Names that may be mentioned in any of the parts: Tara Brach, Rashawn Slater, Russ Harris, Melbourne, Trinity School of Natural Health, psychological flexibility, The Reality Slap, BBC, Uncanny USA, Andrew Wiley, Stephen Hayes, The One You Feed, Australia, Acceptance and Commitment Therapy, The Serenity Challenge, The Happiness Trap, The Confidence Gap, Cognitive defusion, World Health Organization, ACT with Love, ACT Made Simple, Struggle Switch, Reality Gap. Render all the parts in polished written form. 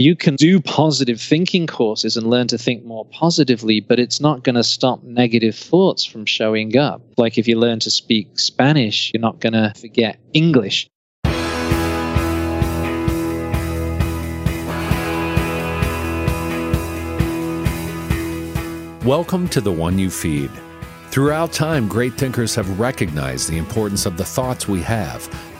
You can do positive thinking courses and learn to think more positively, but it's not going to stop negative thoughts from showing up. Like if you learn to speak Spanish, you're not going to forget English. Welcome to The One You Feed. Throughout time, great thinkers have recognized the importance of the thoughts we have.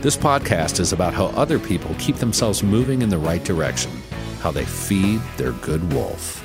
This podcast is about how other people keep themselves moving in the right direction, how they feed their good wolf.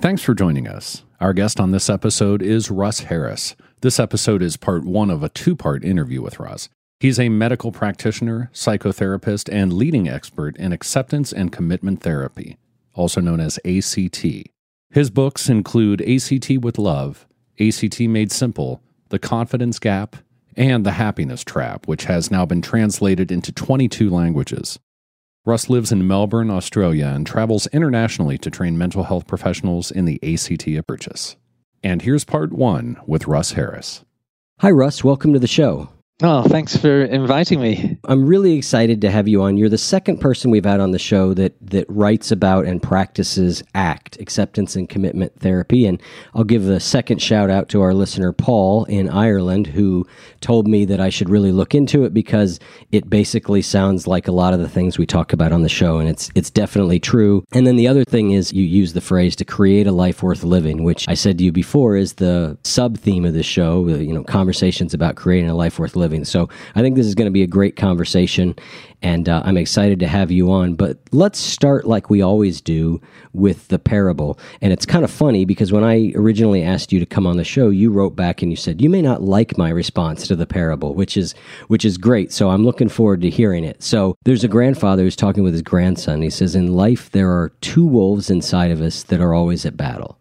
Thanks for joining us. Our guest on this episode is Russ Harris. This episode is part one of a two-part interview with Russ. He's a medical practitioner, psychotherapist, and leading expert in acceptance and commitment therapy, also known as ACT. His books include ACT with Love, ACT Made Simple, The Confidence Gap, and The Happiness Trap, which has now been translated into 22 languages. Russ lives in Melbourne, Australia, and travels internationally to train mental health professionals in the ACT approaches. And here's part one with Russ Harris. Hi, Russ. Welcome to the show. Oh, thanks for inviting me. I'm really excited to have you on. You're the second person we've had on the show that writes about and practices ACT, Acceptance and Commitment Therapy. And I'll give a second shout out to our listener, Paul, in Ireland, who told me that I should really look into it because it basically sounds like a lot of the things we talk about on the show, and it's definitely true. And then the other thing is you use the phrase to create a life worth living, which I said to you before is the sub-theme of the show, conversations about creating a life worth living. So I think this is going to be a great conversation, and I'm excited to have you on. But let's start like we always do with the parable. And it's kind of funny because when I originally asked you to come on the show, you wrote back and you said, you may not like my response to the parable, which is great. So I'm looking forward to hearing it. So there's a grandfather who's talking with his grandson. He says, in life, there are two wolves inside of us that are always at battle.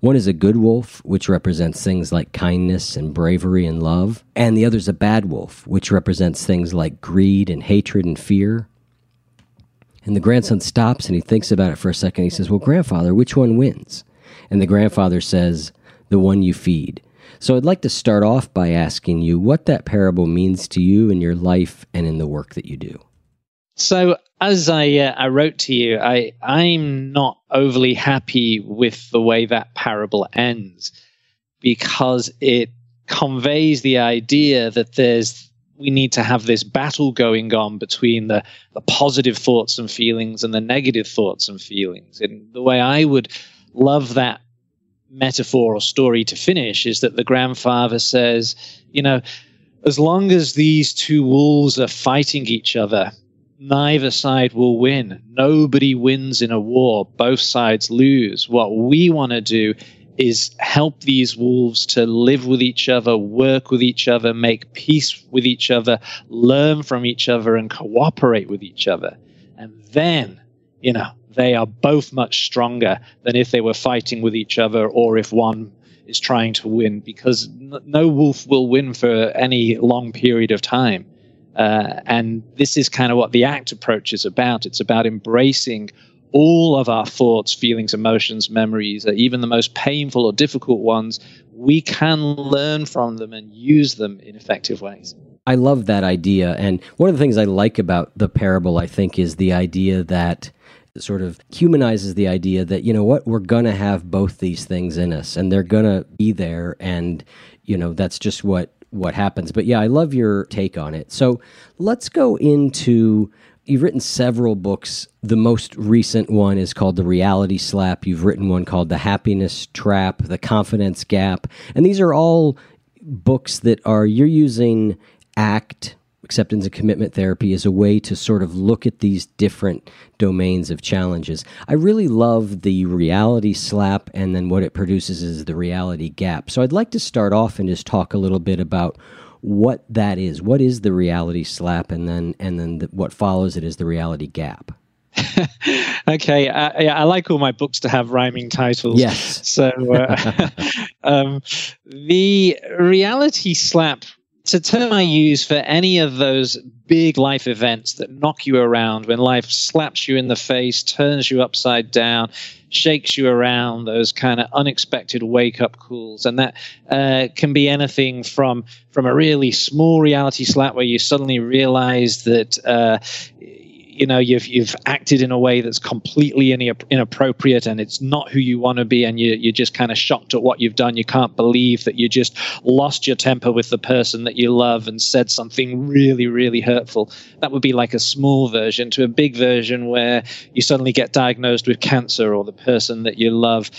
One is a good wolf, which represents things like kindness and bravery and love. And the other is a bad wolf, which represents things like greed and hatred and fear. And the grandson stops and he thinks about it for a second. He says, well, grandfather, which one wins? And the grandfather says, the one you feed. So I'd like to start off by asking you what that parable means to you in your life and in the work that you do. So as I wrote to you, I'm not overly happy with the way that parable ends because it conveys the idea that we need to have this battle going on between the positive thoughts and feelings and the negative thoughts and feelings. And the way I would love that metaphor or story to finish is that the grandfather says, as long as these two wolves are fighting each other, neither side will win. Nobody wins in a war. Both sides lose. What we want to do is help these wolves to live with each other, work with each other, make peace with each other, learn from each other, and cooperate with each other. And then, they are both much stronger than if they were fighting with each other or if one is trying to win, because no wolf will win for any long period of time. And this is kind of what the ACT approach is about. It's about embracing all of our thoughts, feelings, emotions, memories, even the most painful or difficult ones. We can learn from them and use them in effective ways. I love that idea. And one of the things I like about the parable, I think, is the idea that that sort of humanizes the idea that, you know what, we're going to have both these things in us and they're going to be there. And, you know, that's just what happens. But yeah, I love your take on it. So let's go into... You've written several books. The most recent one is called The Reality Slap. You've written one called The Happiness Trap, The Confidence Gap. And these are all books that are, you're using ACT, Acceptance and Commitment Therapy, as a way to sort of look at these different domains of challenges. I really love The Reality Slap, and then what it produces is The Reality Gap. So I'd like to start off and just talk a little bit about what that is. What is the reality slap? And then what follows it is the reality gap. Okay. I like all my books to have rhyming titles. Yes. So the reality slap, it's a term I use for any of those big life events that knock you around, when life slaps you in the face, turns you upside down, shakes you around, those kind of unexpected wake-up calls. And that can be anything from a really small reality slap where you suddenly realize that you know, you've acted in a way that's completely inappropriate and it's not who you want to be, and you're just kind of shocked at what you've done. You can't believe that you just lost your temper with the person that you love and said something really, really hurtful. That would be like a small version to a big version where you suddenly get diagnosed with cancer, or the person that you love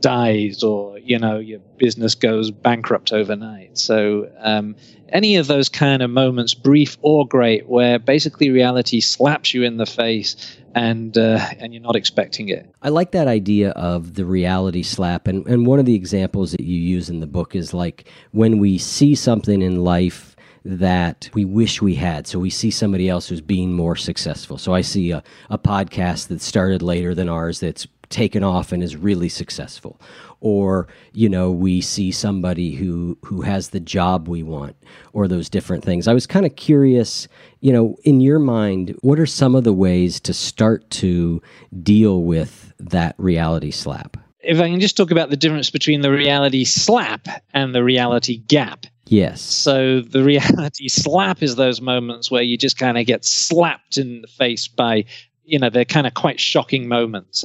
dies, or, you know, your business goes bankrupt overnight. So any of those kind of moments, brief or great, where basically reality slaps you in the face and you're not expecting it. I like that idea of the reality slap. And one of the examples that you use in the book is like when we see something in life that we wish we had. So we see somebody else who's being more successful. So I see a podcast that started later than ours that's taken off and is really successful. Or, you know, we see somebody who has the job we want, or those different things. I was kind of curious, you know, in your mind, what are some of the ways to start to deal with that reality slap? If I can just talk about the difference between the reality slap and the reality gap. Yes. So the reality slap is those moments where you just kind of get slapped in the face by, you know, they're kind of quite shocking moments.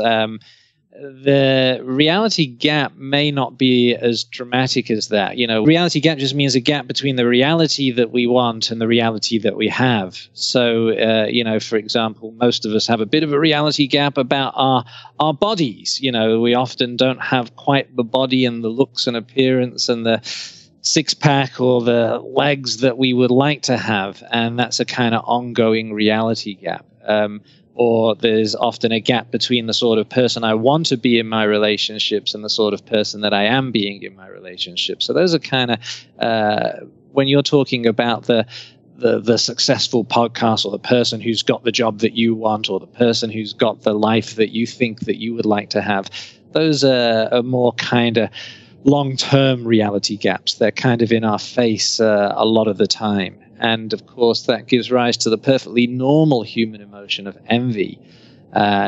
The reality gap may not be as dramatic as that. You know, reality gap just means a gap between the reality that we want and the reality that we have. So, you know, for example, most of us have a bit of a reality gap about our bodies. You know, we often don't have quite the body and the looks and appearance and the six-pack or the legs that we would like to have. And that's a kind of ongoing reality gap. Or there's often a gap between the sort of person I want to be in my relationships and the sort of person that I am being in my relationships. So those are kind of, when you're talking about the successful podcast, or the person who's got the job that you want, or the person who's got the life that you think that you would like to have, those are more kind of long-term reality gaps. They're kind of in our face a lot of the time. And, of course, that gives rise to the perfectly normal human emotion of envy,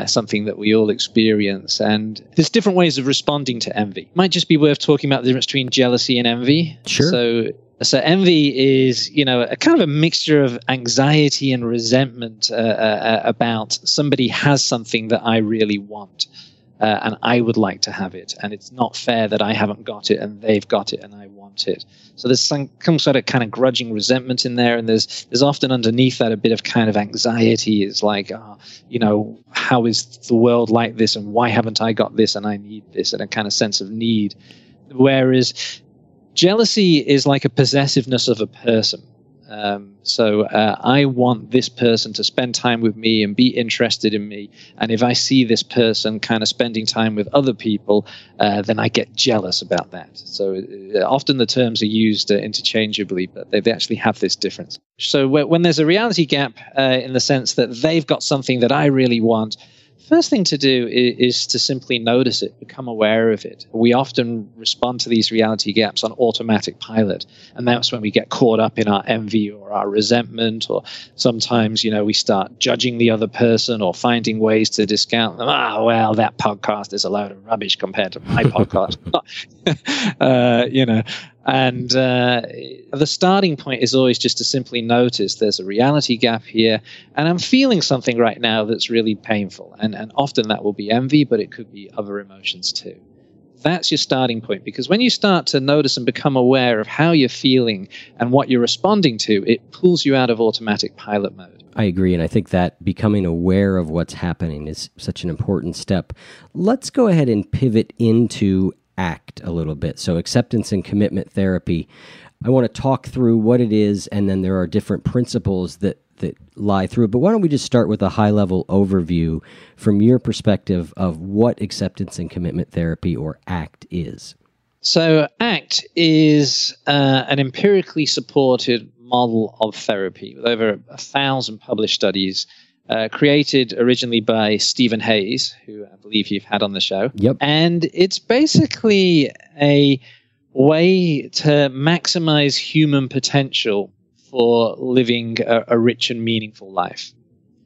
something that we all experience. And there's different ways of responding to envy. It might just be worth talking about the difference between jealousy and envy. Sure. So envy is, you know, a kind of a mixture of anxiety and resentment about somebody has something that I really want. And I would like to have it, and it's not fair that I haven't got it and they've got it and I want it. So there's some sort of kind of grudging resentment in there, and there's often underneath that a bit of kind of anxiety. It's like, you know, how is the world like this, and why haven't I got this, and I need this, and a kind of sense of need. Whereas jealousy is like a possessiveness of a person. So I want this person to spend time with me and be interested in me. And if I see this person kind of spending time with other people, then I get jealous about that. So often the terms are used interchangeably, but they actually have this difference. So when there's a reality gap in the sense that they've got something that I really want, first thing to do is to simply notice it, become aware of it. We often respond to these reality gaps on automatic pilot, and that's when we get caught up in our envy or our resentment, or sometimes, you know, we start judging the other person or finding ways to discount them. Well, that podcast is a load of rubbish compared to my podcast. You know, And the starting point is always just to simply notice there's a reality gap here, and I'm feeling something right now that's really painful. And often that will be envy, but it could be other emotions too. That's your starting point, because when you start to notice and become aware of how you're feeling and what you're responding to, it pulls you out of automatic pilot mode. I agree, and I think that becoming aware of what's happening is such an important step. Let's go ahead and pivot into ACT a little bit. So acceptance and commitment therapy. I want to talk through what it is, and then there are different principles that lie through it. But why don't we just start with a high-level overview from your perspective of what acceptance and commitment therapy, or ACT, is? So ACT is an empirically supported model of therapy with over 1,000 published studies, created originally by Stephen Hayes, who I believe you've had on the show. Yep. And it's basically a way to maximize human potential for living a rich and meaningful life.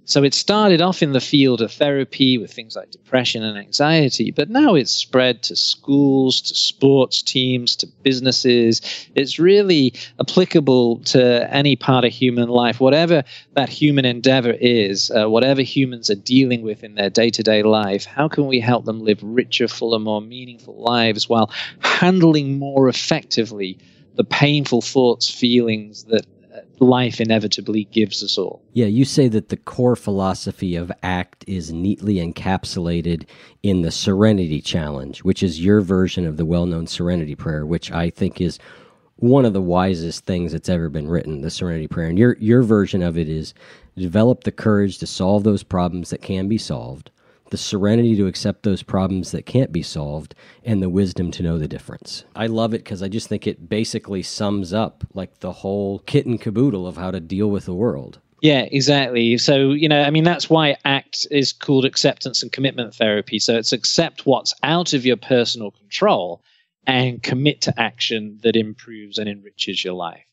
So it started off in the field of therapy with things like depression and anxiety, but now it's spread to schools, to sports teams, to businesses. It's really applicable to any part of human life, whatever that human endeavor is, whatever humans are dealing with in their day-to-day life. How can we help them live richer, fuller, more meaningful lives while handling more effectively the painful thoughts, feelings that life inevitably gives us all? Yeah, you say that the core philosophy of ACT is neatly encapsulated in the Serenity Challenge, which is your version of the well-known Serenity Prayer, which I think is one of the wisest things that's ever been written, the Serenity Prayer. And your version of it is develop the courage to solve those problems that can be solved, the serenity to accept those problems that can't be solved, and the wisdom to know the difference. I love it because I just think it basically sums up like the whole kit and caboodle of how to deal with the world. Yeah, exactly. So, that's why ACT is called acceptance and commitment therapy. So it's accept what's out of your personal control and commit to action that improves and enriches your life.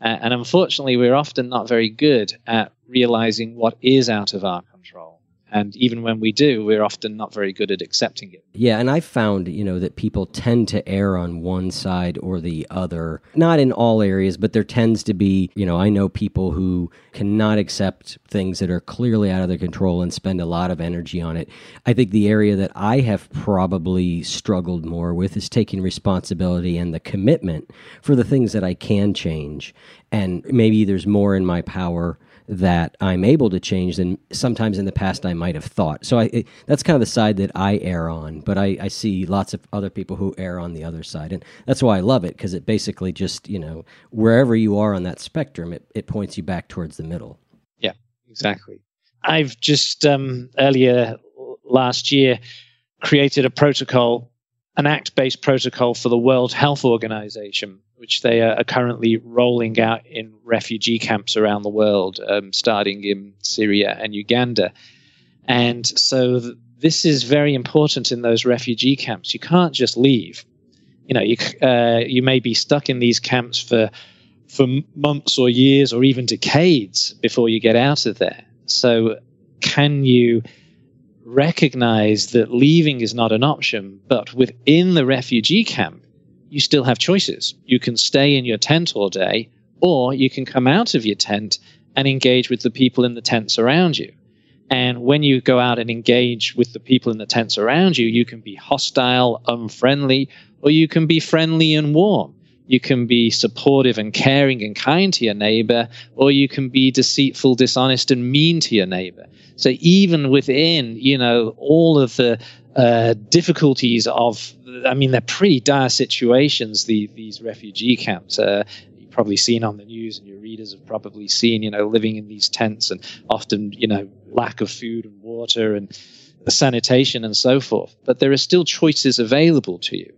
And unfortunately, we're often not very good at realizing what is out of our control. And even when we do, we're often not very good at accepting it. Yeah, and I've found, that people tend to err on one side or the other. Not in all areas, but there tends to be, I know people who cannot accept things that are clearly out of their control and spend a lot of energy on it. I think the area that I have probably struggled more with is taking responsibility and the commitment for the things that I can change. And maybe there's more in my power that I'm able to change than sometimes in the past I might have thought. So that's kind of the side that I err on, but I see lots of other people who err on the other side. And that's why I love it, because it basically just, wherever you are on that spectrum, it points you back towards the middle. Yeah, exactly. I've just earlier last year created a protocol, an ACT-based protocol for the World Health Organization, which they are currently rolling out in refugee camps around the world, starting in Syria and Uganda. And so this is very important in those refugee camps. You can't just leave. You may be stuck in these camps for months or years or even decades before you get out of there. So can you recognize that leaving is not an option, but within the refugee camp, you still have choices. You can stay in your tent all day, or you can come out of your tent and engage with the people in the tents around you. And when you go out and engage with the people in the tents around you, you can be hostile, unfriendly, or you can be friendly and warm. You can be supportive and caring and kind to your neighbor, or you can be deceitful, dishonest, and mean to your neighbor. So even within, all of the difficulties of, they're pretty dire situations, these refugee camps. You've probably seen on the news, and your readers have probably seen, living in these tents and often, lack of food and water and sanitation and so forth. But there are still choices available to you.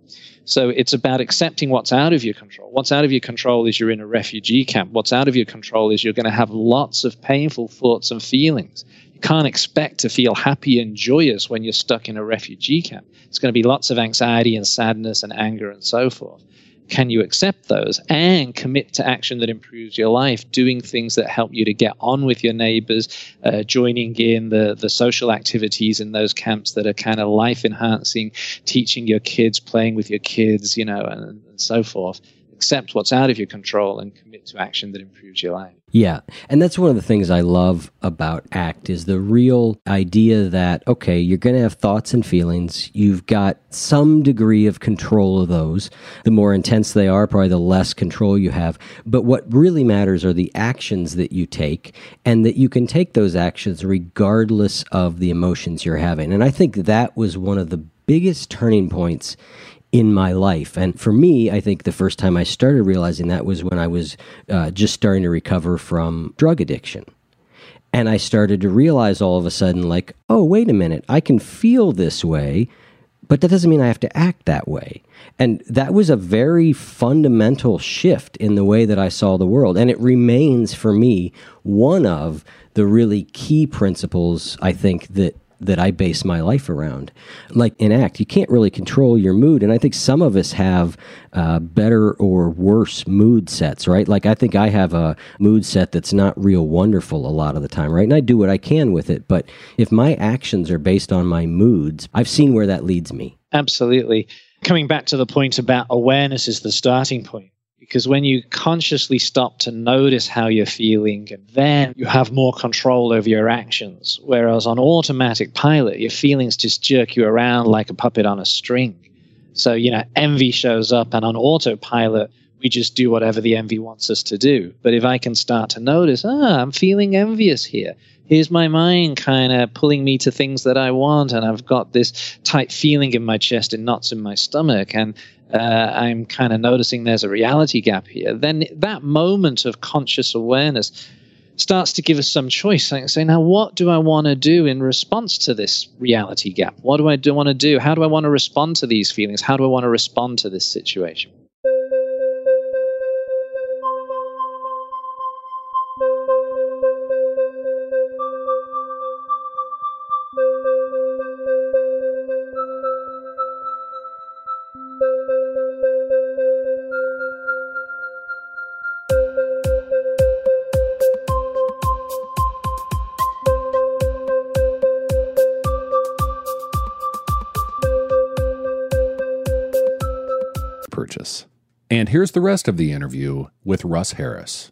So it's about accepting what's out of your control. What's out of your control is you're in a refugee camp. What's out of your control is you're going to have lots of painful thoughts and feelings. You can't expect to feel happy and joyous when you're stuck in a refugee camp. It's going to be lots of anxiety and sadness and anger and so forth. Can you accept those and commit to action that improves your life, doing things that help you to get on with your neighbors, joining in the social activities in those camps that are kind of life enhancing, teaching your kids, playing with your kids, and so forth. accept what's out of your control and commit to action that improves your life. Yeah. And that's one of the things I love about ACT is the real idea that, okay, you're going to have thoughts and feelings. You've got some degree of control of those. The more intense they are, probably the less control you have. But what really matters are the actions that you take, and that you can take those actions regardless of the emotions you're having. And I think that was one of the biggest turning points in my life. And for me, I think the first time I started realizing that was when I was just starting to recover from drug addiction. And I started to realize all of a sudden, like, oh, wait a minute, I can feel this way, but that doesn't mean I have to act that way. And that was a very fundamental shift in the way that I saw the world. And it remains for me one of the really key principles, I think, that I base my life around. Like in ACT, you can't really control your mood. And I think some of us have better or worse mood sets, right? Like I think I have a mood set that's not real wonderful a lot of the time, right? And I do what I can with it. But if my actions are based on my moods, I've seen where that leads me. Absolutely. Coming back to the point about awareness is the starting point. Because when you consciously stop to notice how you're feeling, and then you have more control over your actions. Whereas on automatic pilot, your feelings just jerk you around like a puppet on a string. So, envy shows up, and on autopilot, we just do whatever the envy wants us to do. But if I can start to notice, I'm feeling envious here. Here's my mind kind of pulling me to things that I want, and I've got this tight feeling in my chest and knots in my stomach, and I'm kind of noticing there's a reality gap here. Then that moment of conscious awareness starts to give us some choice. I can say, now, what do I want to do in response to this reality gap? What do I want to do? How do I want to respond to these feelings? How do I want to respond to this situation? And here's the rest of the interview with Russ Harris.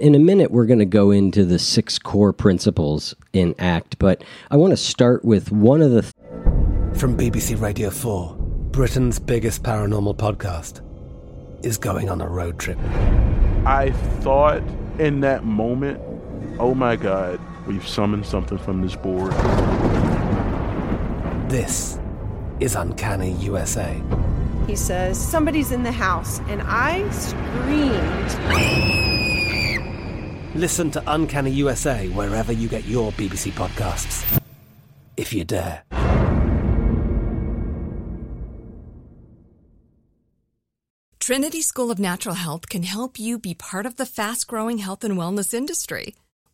In a minute, we're going to go into the 6 core principles in ACT, but I want to start with one of the... From BBC Radio 4, Britain's biggest paranormal podcast is going on a road trip. I thought in that moment, oh my God, we've summoned something from this board. This is Uncanny USA. He says, somebody's in the house, and I screamed. Listen to Uncanny USA wherever you get your BBC podcasts, if you dare. Trinity School of Natural Health can help you be part of the fast-growing health and wellness industry.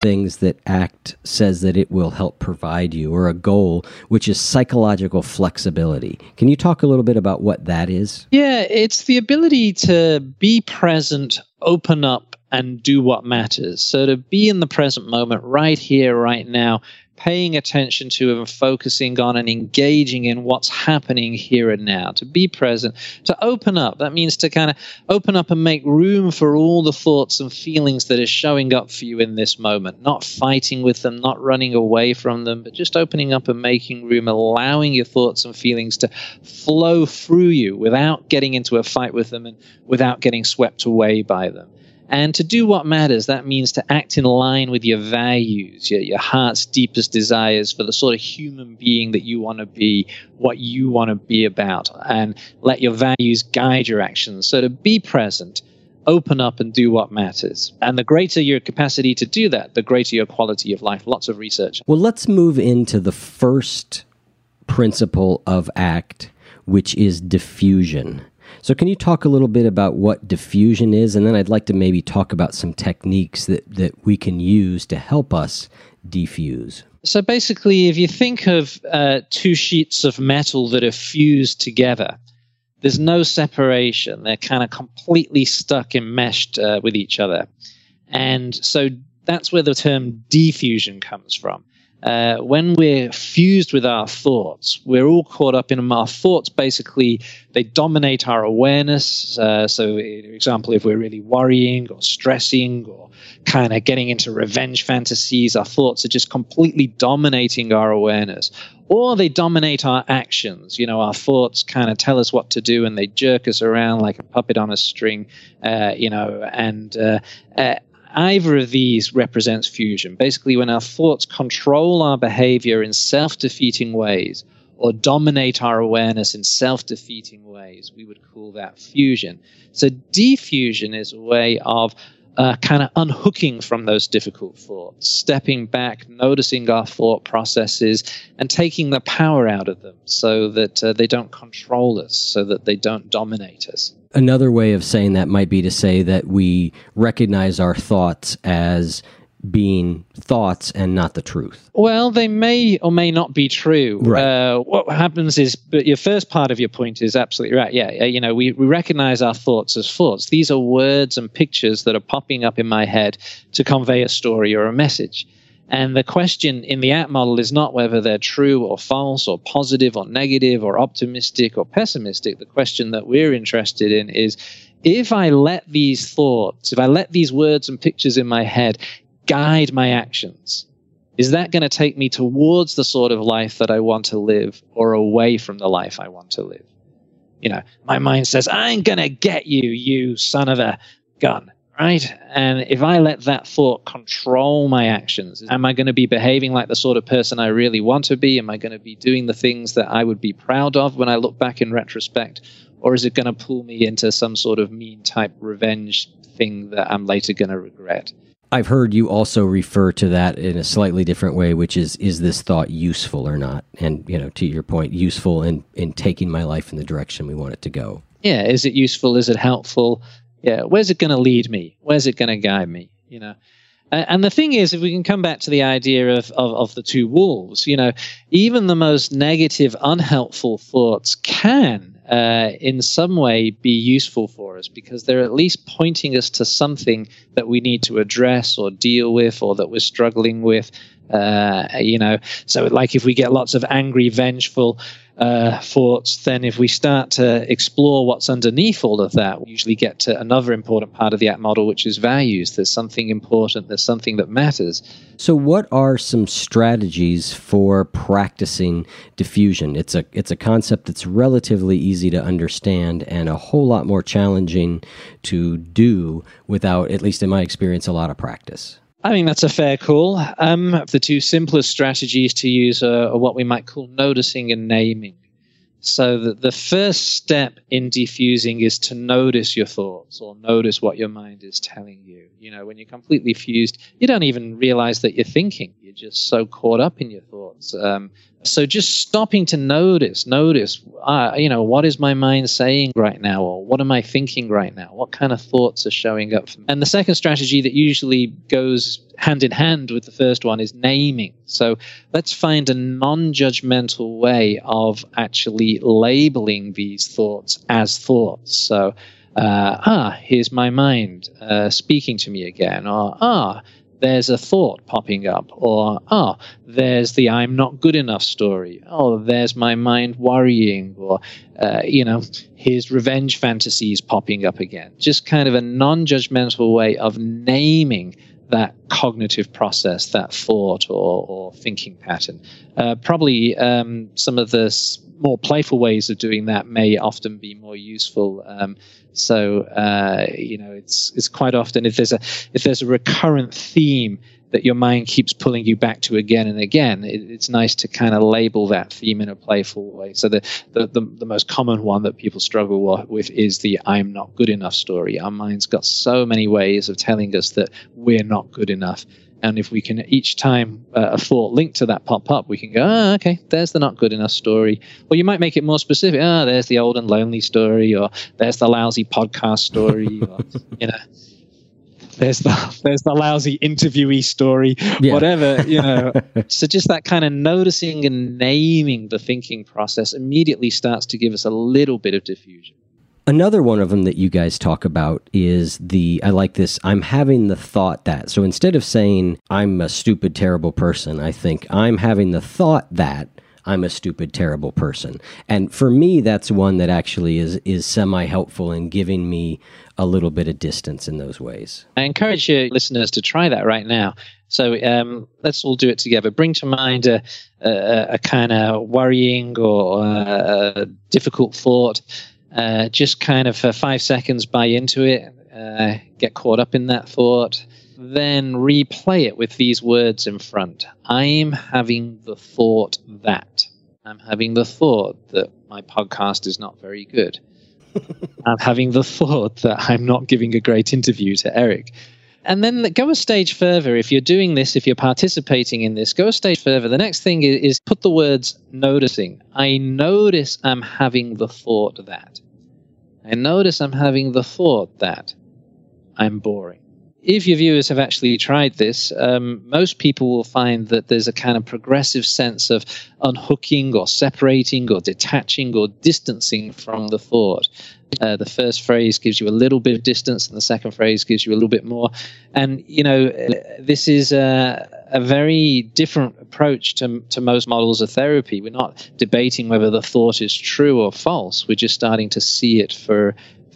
Things that ACT says that it will help provide you, or a goal, which is psychological flexibility. Can you talk a little bit about what that is? Yeah, it's the ability to be present, open up, and do what matters. So to be in the present moment right here, right now, paying attention to and focusing on and engaging in what's happening here and now, to be present, to open up. That means to kind of open up and make room for all the thoughts and feelings that are showing up for you in this moment, not fighting with them, not running away from them, but just opening up and making room, allowing your thoughts and feelings to flow through you without getting into a fight with them and without getting swept away by them. And to do what matters, that means to act in line with your values, your heart's deepest desires for the sort of human being that you want to be, what you want to be about, and let your values guide your actions. So to be present, open up, and do what matters. And the greater your capacity to do that, the greater your quality of life. Lots of research. Well, let's move into the first principle of ACT, which is diffusion. So can you talk a little bit about what diffusion is? And then I'd like to maybe talk about some techniques that we can use to help us diffuse. So basically, if you think of two sheets of metal that are fused together, there's no separation. They're kind of completely stuck, enmeshed with each other. And so that's where the term defusion comes from. When we're fused with our thoughts, we're all caught up in them. Our thoughts basically, they dominate our awareness. So, for example, if we're really worrying or stressing or kind of getting into revenge fantasies, our thoughts are just completely dominating our awareness. Or they dominate our actions. You know, our thoughts kind of tell us what to do and they jerk us around like a puppet on a string, you know, and either of these represents fusion. Basically, when our thoughts control our behavior in self-defeating ways or dominate our awareness in self-defeating ways, we would call that fusion. So defusion is a way of kind of unhooking from those difficult thoughts, stepping back, noticing our thought processes and taking the power out of them so that they don't control us, so that they don't dominate us. Another way of saying that might be to say that we recognize our thoughts as being thoughts and not the truth. Well, they may or may not be true. Right. What happens is, but your first part of your point is absolutely right. Yeah, you know, we recognize our thoughts as thoughts. These are words and pictures that are popping up in my head to convey a story or a message. And the question in the ACT model is not whether they're true or false or positive or negative or optimistic or pessimistic. The question that we're interested in is, if I let these thoughts, if I let these words and pictures in my head guide my actions, is that going to take me towards the sort of life that I want to live or away from the life I want to live? You know, my mind says, I'm going to get you, you son of a gun, right? And if I let that thought control my actions, am I going to be behaving like the sort of person I really want to be? Am I going to be doing the things that I would be proud of when I look back in retrospect? Or is it going to pull me into some sort of mean type revenge thing that I'm later going to regret? I've heard you also refer to that in a slightly different way, which is this thought useful or not? And, you know, to your point, useful in taking my life in the direction we want it to go. Yeah. Is it useful? Is it helpful? Yeah. Where's it going to lead me? Where's it going to guide me? You know? And the thing is, if we can come back to the idea of the two wolves, you know, even the most negative, unhelpful thoughts can in some way be useful for us because they're at least pointing us to something that we need to address or deal with or that we're struggling with. You know, so like if we get lots of angry, vengeful thoughts, then if we start to explore what's underneath all of that, we usually get to another important part of the ACT model, which is values. There's something important. There's something that matters. So what are some strategies for practicing diffusion? It's a concept that's relatively easy to understand and a whole lot more challenging to do without, at least in my experience, a lot of practice. I think that's a fair call. The two simplest strategies to use are what we might call noticing and naming. So the first step in diffusing is to notice your thoughts or notice what your mind is telling you. You know, when you're completely fused, you don't even realize that you're thinking. You're just so caught up in your thoughts. So just stopping to notice, you know, what is my mind saying right now? Or what am I thinking right now? What kind of thoughts are showing up for me? And the second strategy that usually goes hand in hand with the first one is naming. So let's find a non-judgmental way of actually labeling these thoughts as thoughts. So, here's my mind speaking to me again. Or, there's a thought popping up, or, there's the I'm not good enough story. Oh, there's my mind worrying, or, you know, here's revenge fantasies popping up again. Just kind of a non-judgmental way of naming that cognitive process, that thought or thinking pattern. Probably some of the more playful ways of doing that may often be more useful. You know, it's quite often if there's a recurrent theme that your mind keeps pulling you back to again and again, it's nice to kind of label that theme in a playful way. So the most common one that people struggle with is the I'm not good enough story. Our mind's got so many ways of telling us that we're not good enough. And if we can, each time a thought linked to that pop up, we can go, okay, there's the not good enough story. Or you might make it more specific. There's the old and lonely story, or there's the lousy podcast story, or, you know. there's the lousy interviewee story, whatever, you know. So just that kind of noticing and naming the thinking process immediately starts to give us a little bit of diffusion. Another one of them that you guys talk about is I like this, I'm having the thought that. So instead of saying, I'm a stupid, terrible person, I think I'm having the thought that I'm a stupid, terrible person. And for me, that's one that actually is semi-helpful in giving me a little bit of distance in those ways. I encourage your listeners to try that right now. So let's all do it together. Bring to mind a kind of worrying or a difficult thought. Just kind of for 5 seconds, buy into it, get caught up in that thought, then replay it with these words in front. I'm having the thought that. I'm having the thought that my podcast is not very good. I'm having the thought that I'm not giving a great interview to Eric. And then go a stage further. If you're doing this, if you're participating in this, go a stage further. The next thing is put the words noticing. I notice I'm having the thought that. I notice I'm having the thought that I'm boring. If your viewers have actually tried this, most people will find that there's a kind of progressive sense of unhooking or separating or detaching or distancing from the thought. The first phrase gives you a little bit of distance and the second phrase gives you a little bit more. And, you know, this is a very different approach to most models of therapy. We're not debating whether the thought is true or false. We're just starting to see it for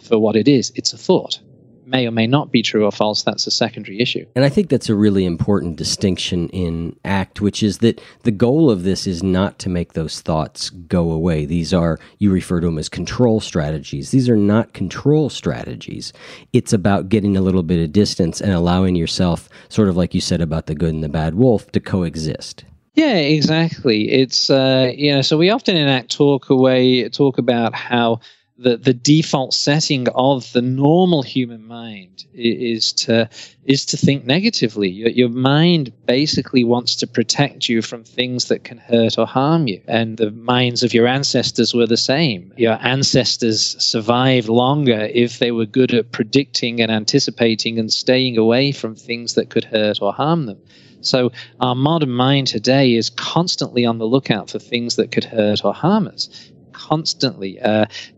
what it is. It's a thought. May or may not be true or false, that's a secondary issue. And I think that's a really important distinction in ACT, which is that the goal of this is not to make those thoughts go away. These are, you refer to them as control strategies. These are not control strategies. It's about getting a little bit of distance and allowing yourself, sort of like you said about the good and the bad wolf, to coexist. Yeah, exactly. It's, so we often in ACT talk about how the default setting of the normal human mind is to think negatively. Your mind basically wants to protect you from things that can hurt or harm you. And the minds of your ancestors were the same. Your ancestors survived longer if they were good at predicting and anticipating and staying away from things that could hurt or harm them. So our modern mind today is constantly on the lookout for things that could hurt or harm us. Constantly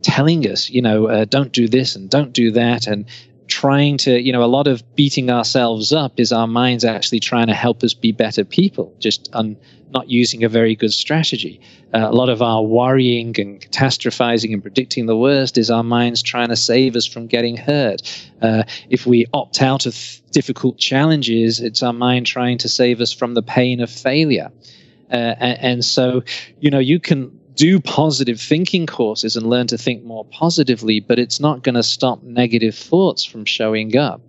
telling us, don't do this and don't do that, and trying to, a lot of beating ourselves up is our minds actually trying to help us be better people, just not using a very good strategy. A lot of our worrying and catastrophizing and predicting the worst is our minds trying to save us from getting hurt. If we opt out of difficult challenges, it's our mind trying to save us from the pain of failure. And so you can do positive thinking courses and learn to think more positively, but it's not going to stop negative thoughts from showing up.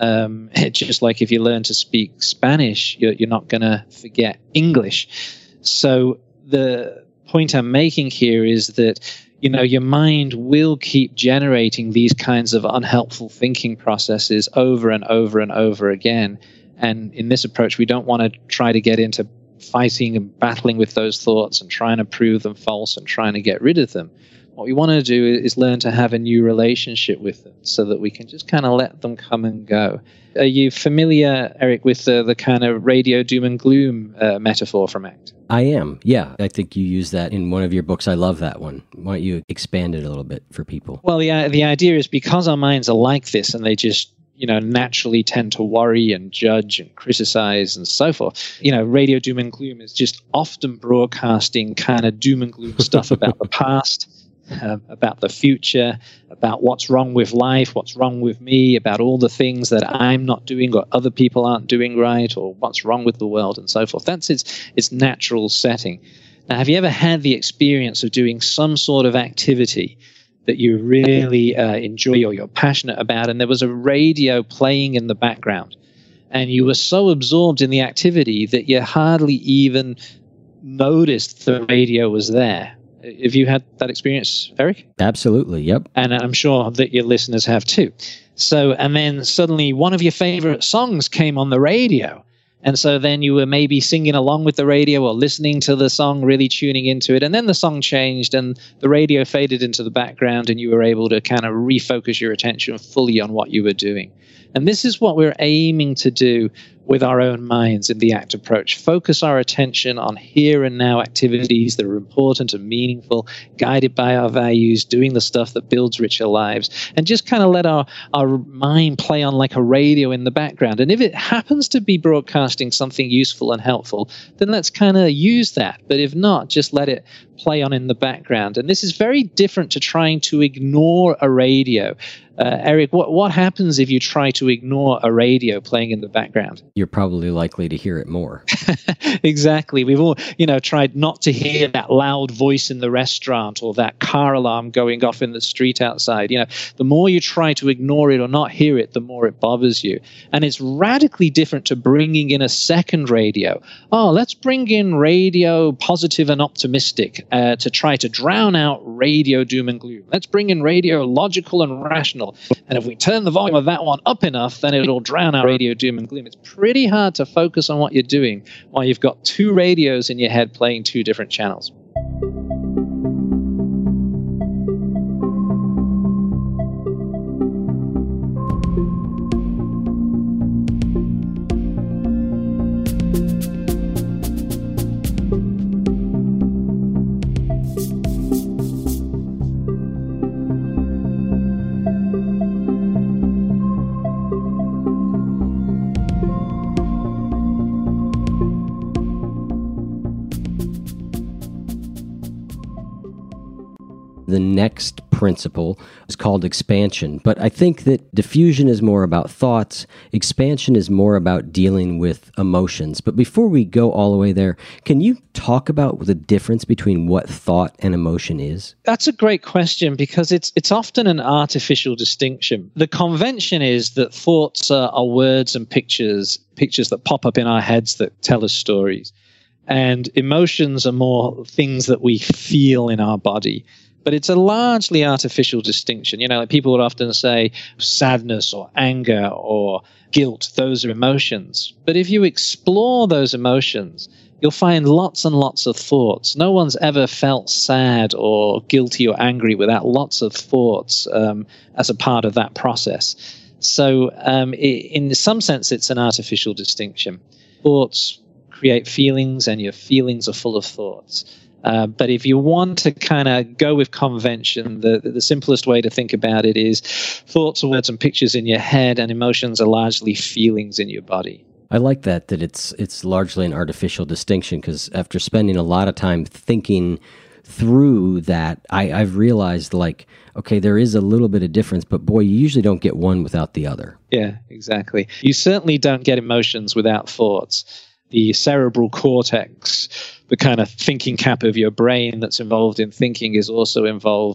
It's just like if you learn to speak Spanish, you're not going to forget English. So the point I'm making here is that, your mind will keep generating these kinds of unhelpful thinking processes over and over and over again. And in this approach, we don't want to try to get into fighting and battling with those thoughts and trying to prove them false and trying to get rid of them. What we want to do is learn to have a new relationship with them so that we can just kind of let them come and go. Are you familiar, Eric, with the kind of radio doom and gloom metaphor from ACT? I am, yeah. I think you use that in one of your books. I love that one. Why don't you expand it a little bit for people? Well, the idea is because our minds are like this and they just naturally tend to worry and judge and criticize and so forth. Radio doom and gloom is just often broadcasting kind of doom and gloom stuff about the past, about the future, about what's wrong with life, what's wrong with me, about all the things that I'm not doing or other people aren't doing right or what's wrong with the world and so forth. That's its natural setting. Now, have you ever had the experience of doing some sort of activity that you really enjoy or you're passionate about, and there was a radio playing in the background, and you were so absorbed in the activity that you hardly even noticed the radio was there? Have you had that experience, Eric? Absolutely, yep. And I'm sure that your listeners have too. So, and then suddenly one of your favorite songs came on the radio. And so then you were maybe singing along with the radio or listening to the song, really tuning into it. And then the song changed and the radio faded into the background and you were able to kind of refocus your attention fully on what you were doing. And this is what we're aiming to do with our own minds in the ACT approach. Focus our attention on here and now activities that are important and meaningful, guided by our values, doing the stuff that builds richer lives, and just kind of let our mind play on like a radio in the background. And if it happens to be broadcasting something useful and helpful, then let's kind of use that. But if not, just let it play on in the background. And this is very different to trying to ignore a radio. Eric, what happens if you try to ignore a radio playing in the background? You're probably likely to hear it more. Exactly. We've all, tried not to hear that loud voice in the restaurant or that car alarm going off in the street outside. The more you try to ignore it or not hear it, the more it bothers you. And it's radically different to bringing in a second radio. Oh, let's bring in radio positive and optimistic to try to drown out radio doom and gloom. Let's bring in radio logical and rational. And if we turn the volume of that one up enough, then it'll drown our radio doom and gloom. It's pretty hard to focus on what you're doing while you've got two radios in your head playing two different channels. The next principle is called expansion, but I think that diffusion is more about thoughts. Expansion is more about dealing with emotions. But before we go all the way there, can you talk about the difference between what thought and emotion is? That's a great question, because it's often an artificial distinction. The convention is that thoughts are words and pictures that pop up in our heads that tell us stories. And emotions are more things that we feel in our body. But it's a largely artificial distinction. Like people would often say sadness or anger or guilt, those are emotions. But if you explore those emotions, you'll find lots and lots of thoughts. No one's ever felt sad or guilty or angry without lots of thoughts as a part of that process. So in some sense, it's an artificial distinction. Thoughts create feelings, and your feelings are full of thoughts. But if you want to kind of go with convention, the simplest way to think about it is thoughts are words and pictures in your head, and emotions are largely feelings in your body. I like that it's largely an artificial distinction, because after spending a lot of time thinking through that, I've realized, like, okay, there is a little bit of difference, but boy, you usually don't get one without the other. Yeah, exactly. You certainly don't get emotions without thoughts. The cerebral cortex, the kind of thinking cap of your brain that's involved in thinking, is also involved.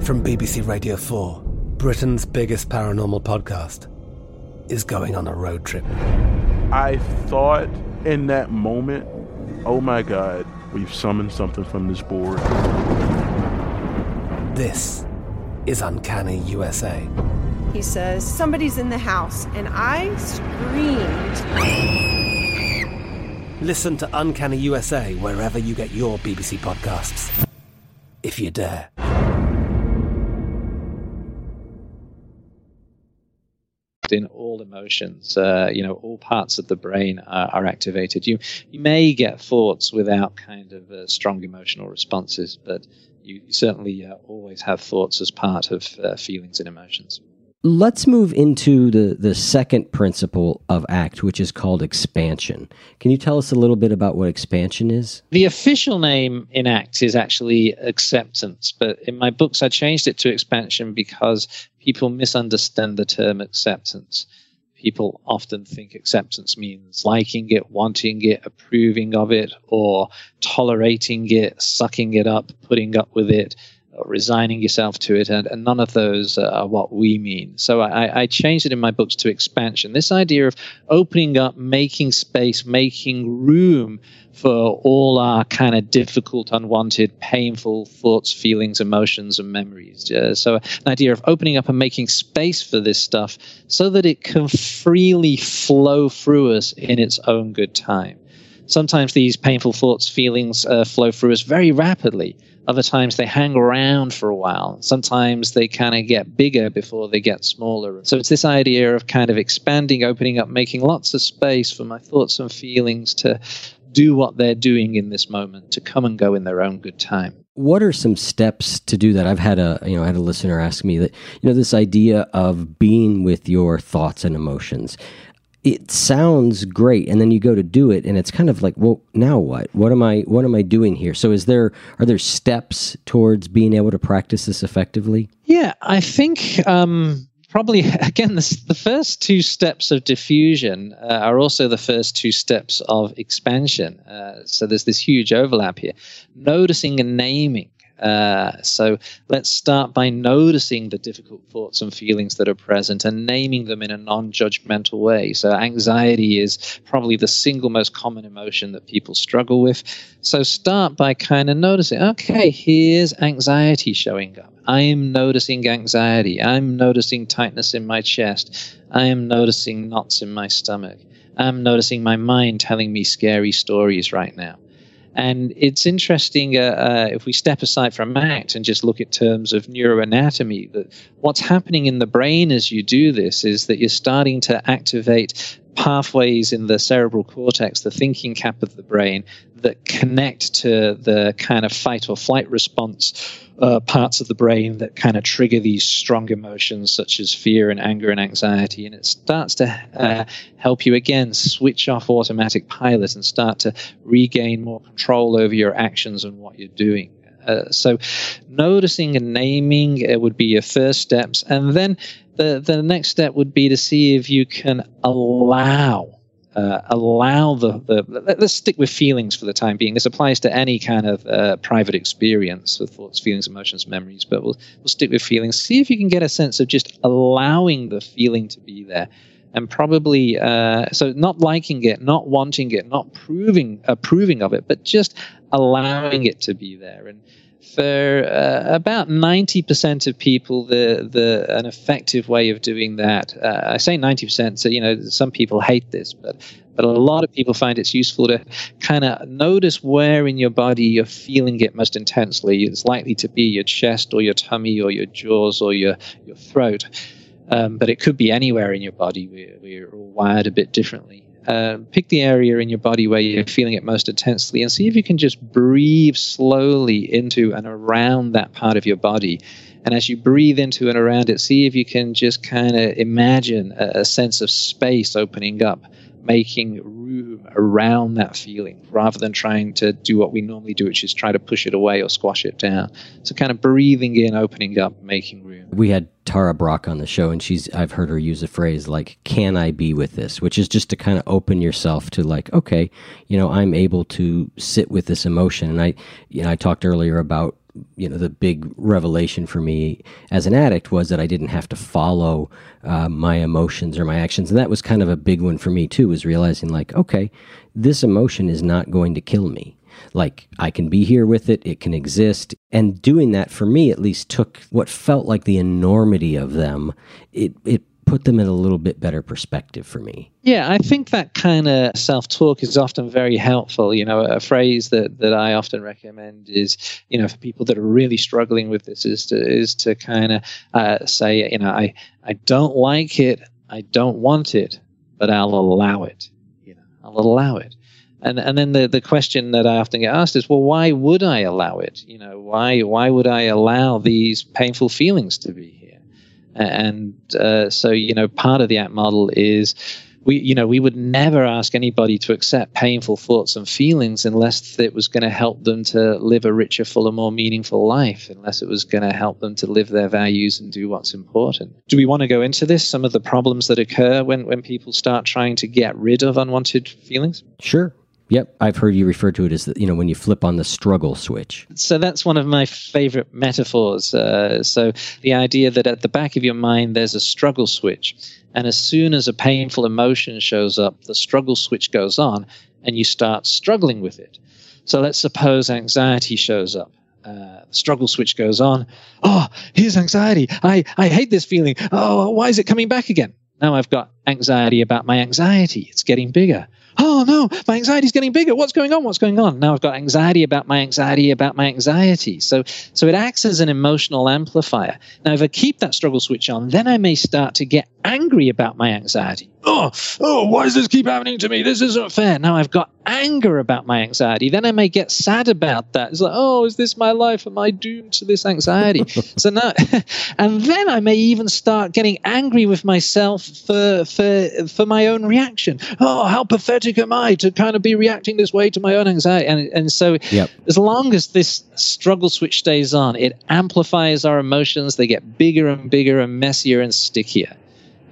From BBC Radio 4, Britain's biggest paranormal podcast is going on a road trip. I thought in that moment, oh my God, we've summoned something from this board. This is Uncanny USA. He says, somebody's in the house, and I screamed... Listen to Uncanny USA wherever you get your BBC podcasts, if you dare. In all emotions, all parts of the brain are activated. You may get thoughts without kind of strong emotional responses, but you certainly always have thoughts as part of feelings and emotions. Let's move into the second principle of ACT, which is called expansion. Can you tell us a little bit about what expansion is? The official name in ACT is actually acceptance, but in my books I changed it to expansion because people misunderstand the term acceptance. People often think acceptance means liking it, wanting it, approving of it, or tolerating it, sucking it up, putting up with it, or resigning yourself to it, and none of those are what we mean. So I changed it in my books to expansion. This idea of opening up, making space, making room for all our kind of difficult, unwanted, painful thoughts, feelings, emotions, and memories. So an idea of opening up and making space for this stuff so that it can freely flow through us in its own good time. Sometimes these painful thoughts, feelings flow through us very rapidly. Other times they hang around for a while. Sometimes they kind of get bigger before they get smaller. So it's this idea of kind of expanding, opening up, making lots of space for my thoughts and feelings to do what they're doing in this moment, to come and go in their own good time. What are some steps to do that? I've had a listener ask me that, this idea of being with your thoughts and emotions. It sounds great, and then you go to do it, and it's kind of like, well, now what? What am I doing here? So, are there steps towards being able to practice this effectively? Yeah, I think. Probably, again, the first two steps of diffusion are also the first two steps of expansion. So there's this huge overlap here. Noticing and naming. So let's start by noticing the difficult thoughts and feelings that are present and naming them in a non-judgmental way. So anxiety is probably the single most common emotion that people struggle with. So start by kind of noticing, okay, here's anxiety showing up. I am noticing anxiety. I'm noticing tightness in my chest. I am noticing knots in my stomach. I'm noticing my mind telling me scary stories right now. And it's interesting if we step aside from ACT and just look at terms of neuroanatomy, that what's happening in the brain as you do this is that you're starting to activate pathways in the cerebral cortex, the thinking cap of the brain, that connect to the kind of fight or flight response parts of the brain that kind of trigger these strong emotions such as fear and anger and anxiety. And it starts to help you, again, switch off automatic pilot and start to regain more control over your actions and what you're doing. So noticing and naming would be your first steps. And then the next step would be to see if you can let's stick with feelings for the time being. This applies to any kind of private experience with thoughts, feelings, emotions, memories, but we'll stick with feelings. See if you can get a sense of just allowing the feeling to be there. And probably, so not liking it, not wanting it, not approving of it, but just allowing it to be there. And for about 90% of people, an effective way of doing that, I say 90%, so, some people hate this, but a lot of people find it's useful to kind of notice where in your body you're feeling it most intensely. It's likely to be your chest or your tummy or your jaws or your throat. But it could be anywhere in your body. We're all wired a bit differently. Pick the area in your body where you're feeling it most intensely and see if you can just breathe slowly into and around that part of your body. And as you breathe into and around it, see if you can just kind of imagine a sense of space opening up, making room around that feeling rather than trying to do what we normally do, which is try to push it away or squash it down. So kind of breathing in, opening up, making room. We had Tara Brach on the show, and I've heard her use a phrase like, can I be with this? Which is just to kind of open yourself to like, okay, I'm able to sit with this emotion. And I talked earlier about, the big revelation for me as an addict was that I didn't have to follow my emotions or my actions. And that was kind of a big one for me too, was realizing like, okay, this emotion is not going to kill me. Like, I can be here with it, it can exist. And doing that, for me at least, took what felt like the enormity of them. It put them in a little bit better perspective for me. Yeah, I think that kind of self-talk is often very helpful. A phrase that I often recommend is, for people that are really struggling with this, is to kind of say, I don't like it, I don't want it, but I'll allow it. I'll allow it. And then the question that I often get asked is, well, why would I allow it? Why would I allow these painful feelings to be here? And so part of the ACT model is we would never ask anybody to accept painful thoughts and feelings unless it was going to help them to live a richer, fuller, more meaningful life, unless it was going to help them to live their values and do what's important. Do we want to go into this, some of the problems that occur when people start trying to get rid of unwanted feelings? Sure. Yep, I've heard you refer to it as, when you flip on the struggle switch. So that's one of my favorite metaphors. So the idea that at the back of your mind, there's a struggle switch. And as soon as a painful emotion shows up, the struggle switch goes on and you start struggling with it. So let's suppose anxiety shows up. Struggle switch goes on. Oh, here's anxiety. I hate this feeling. Oh, why is it coming back again? Now I've got anxiety about my anxiety. It's getting bigger. oh no, my anxiety is getting bigger. What's going on? What's going on? Now I've got anxiety about my anxiety about my anxiety. So it acts as an emotional amplifier. Now, if I keep that struggle switch on, then I may start to get angry about my anxiety. Oh, why does this keep happening to me? This isn't fair. Now I've got anger about my anxiety. Then I may get sad about that. It's like, oh, is this my life? Am I doomed to this anxiety? So now, and then I may even start getting angry with myself for my own reaction. Oh, how pathetic am I to kind of be reacting this way to my own anxiety? And so as long as this struggle switch stays on, it amplifies our emotions. They get bigger and bigger and messier and stickier.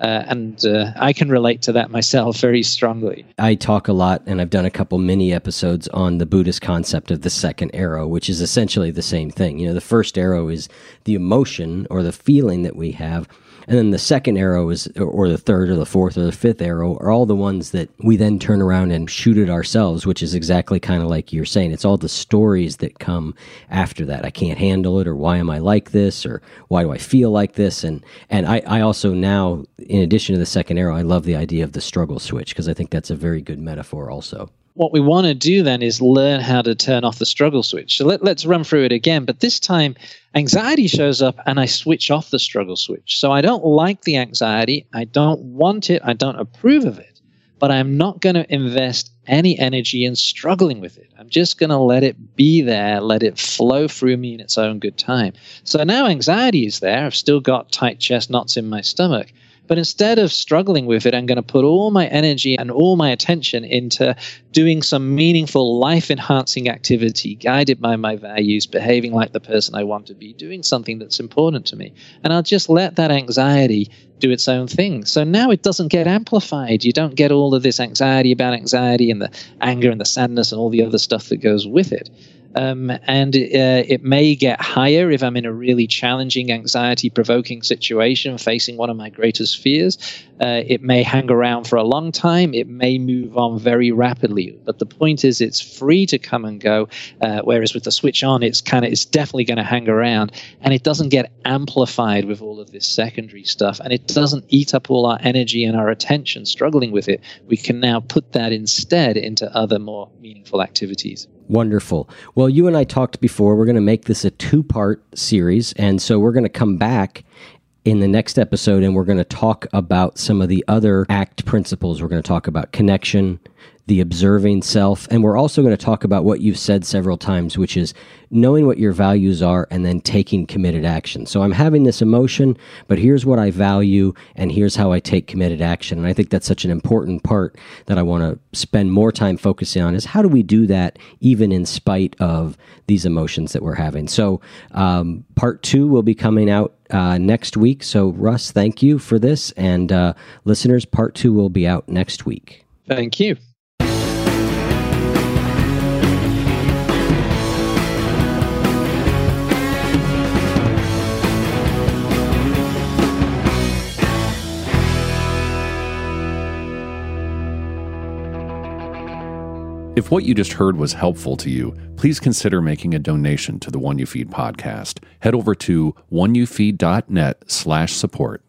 I can relate to that myself very strongly. I talk a lot, and I've done a couple mini episodes on the Buddhist concept of the second arrow, which is essentially the same thing. You know, the first arrow is the emotion or the feeling that we have, and then the second arrow is, or the third or the fourth or the fifth arrow are all the ones that we then turn around and shoot at ourselves, which is exactly kind of like you're saying. It's all the stories that come after that. I can't handle it, or why am I like this, or why do I feel like this? And I also now, in addition to the second arrow, I love the idea of the struggle switch, because I think that's a very good metaphor also. What we want to do then is learn how to turn off the struggle switch. So let's run through it again. But this time, anxiety shows up and I switch off the struggle switch. So I don't like the anxiety. I don't want it. I don't approve of it. But I'm not going to invest any energy in struggling with it. I'm just going to let it be there, let it flow through me in its own good time. So now anxiety is there. I've still got tight chest knots in my stomach. But instead of struggling with it, I'm going to put all my energy and all my attention into doing some meaningful life-enhancing activity, guided by my values, behaving like the person I want to be, doing something that's important to me. And I'll just let that anxiety do its own thing. So now it doesn't get amplified. You don't get all of this anxiety about anxiety and the anger and the sadness and all the other stuff that goes with it. It may get higher if I'm in a really challenging, anxiety-provoking situation, facing one of my greatest fears. It may hang around for a long time. It may move on very rapidly. But the point is, it's free to come and go. Whereas with the switch on, it's definitely going to hang around, and it doesn't get amplified with all of this secondary stuff, and it doesn't eat up all our energy and our attention struggling with it. We can now put that instead into other more meaningful activities. Wonderful. Well, you and I talked before. We're going to make this a two-part series, and so we're going to come back in the next episode, and we're going to talk about some of the other ACT principles. We're going to talk about connection, the observing self, and we're also going to talk about what you've said several times, which is knowing what your values are and then taking committed action. So I'm having this emotion, but here's what I value, and here's how I take committed action. And I think that's such an important part that I want to spend more time focusing on, is how do we do that even in spite of these emotions that we're having. So part two will be coming out next week. So Russ, thank you for this. And listeners, part two will be out next week. Thank you. If what you just heard was helpful to you, please consider making a donation to the One You Feed podcast. Head over to oneyoufeed.net/support.